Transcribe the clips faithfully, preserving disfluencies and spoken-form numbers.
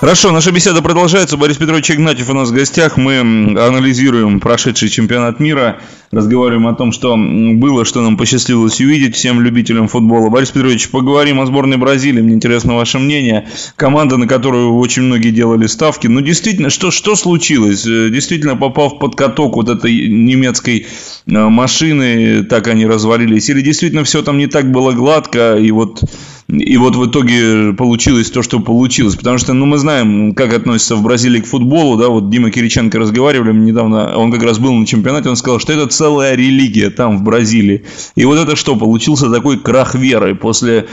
Хорошо, наша беседа продолжается. Борис Петрович Игнатьев у нас в гостях. Мы анализируем прошедший чемпионат мира, разговариваем о том, что было, что нам посчастливилось увидеть всем любителям футбола. Борис Петрович, поговорим о сборной Бразилии. Мне интересно ваше мнение. Команда, на которую очень многие делали ставки. Ну, действительно, что, что случилось? Действительно, попав под каток вот этой немецкой машины, так они развалились? Или действительно все там не так было гладко, и вот... И вот в итоге получилось то, что получилось. Потому что, ну, мы знаем, как относятся в Бразилии к футболу, да, вот Дима Кириченко разговаривали недавно, он как раз был на чемпионате, он сказал, что это целая религия там, в Бразилии. И вот это что, получился такой крах веры после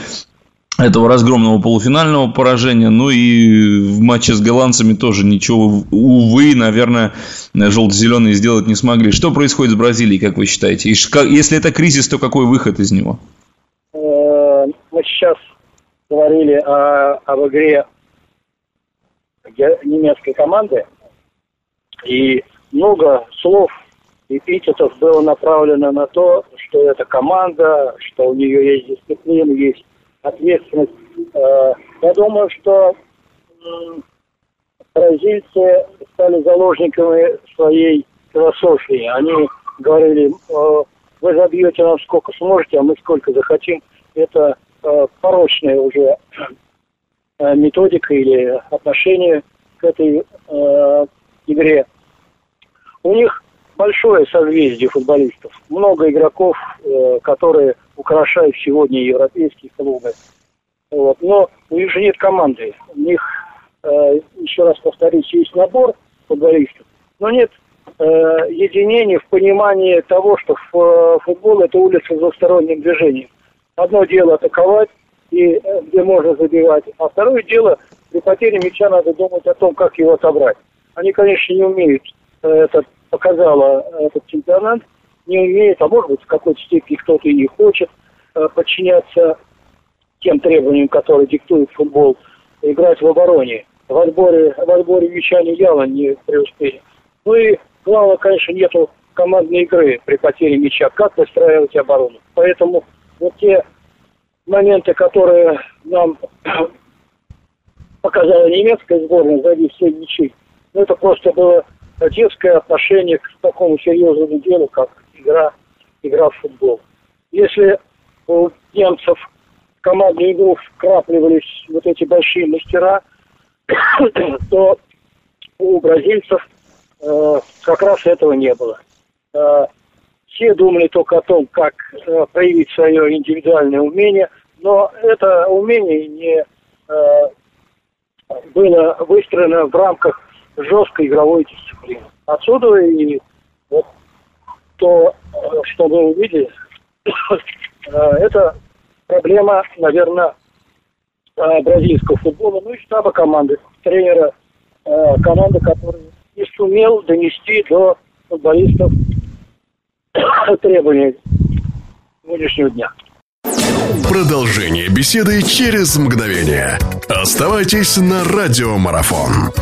этого разгромного полуфинального поражения. Ну и в матче с голландцами тоже ничего, увы, наверное, желто-зеленые сделать не смогли. Что происходит с Бразилией, как вы считаете? И если это кризис, то какой выход из него? Мы сейчас говорили о, об игре немецкой команды, и много слов и эпитетов было направлено на то, что это команда, что у нее есть дисциплина, есть ответственность. Я думаю, что бразильцы стали заложниками своей философии. Они говорили, вы забьете нам сколько сможете, а мы сколько захотим. Это порочная уже методика или отношение к этой э, игре. У них большое созвездие футболистов. Много игроков, э, которые украшают сегодня европейские клубы. Вот. Но у них же нет команды. У них, э, еще раз повторюсь, есть набор футболистов, но нет э, единения в понимании того, что футбол – это улица с двусторонним движением. Одно дело атаковать, и где можно забивать, а второе дело, при потере мяча надо думать о том, как его отобрать. Они, конечно, не умеют, это показало этот чемпионат, не умеют, а может быть в какой-то степени кто-то и не хочет подчиняться тем требованиям, которые диктует футбол, играть в обороне. В отборе, в отборе мяча не явно не преуспели. Ну и главное, конечно, нету командной игры при потере мяча, как выстраивать оборону. Поэтому вот те моменты, которые нам показала немецкая сборная, сзади все ничьи, ну, это просто было детское отношение к такому серьезному делу, как игра, игра в футбол. Если у немцев в командную игру вкрапливались вот эти большие мастера, то у бразильцев э, как раз этого не было. Все думали только о том, как э, проявить свое индивидуальное умение, но это умение не э, было выстроено в рамках жесткой игровой дисциплины. Отсюда и вот то, что мы увидели, э, это проблема, наверное, э, бразильского футбола, ну и штаба команды, тренера э, команды, который не сумел донести до футболистов требования сегодняшнего дня. Продолжение беседы через мгновение. Оставайтесь на радиомарафон.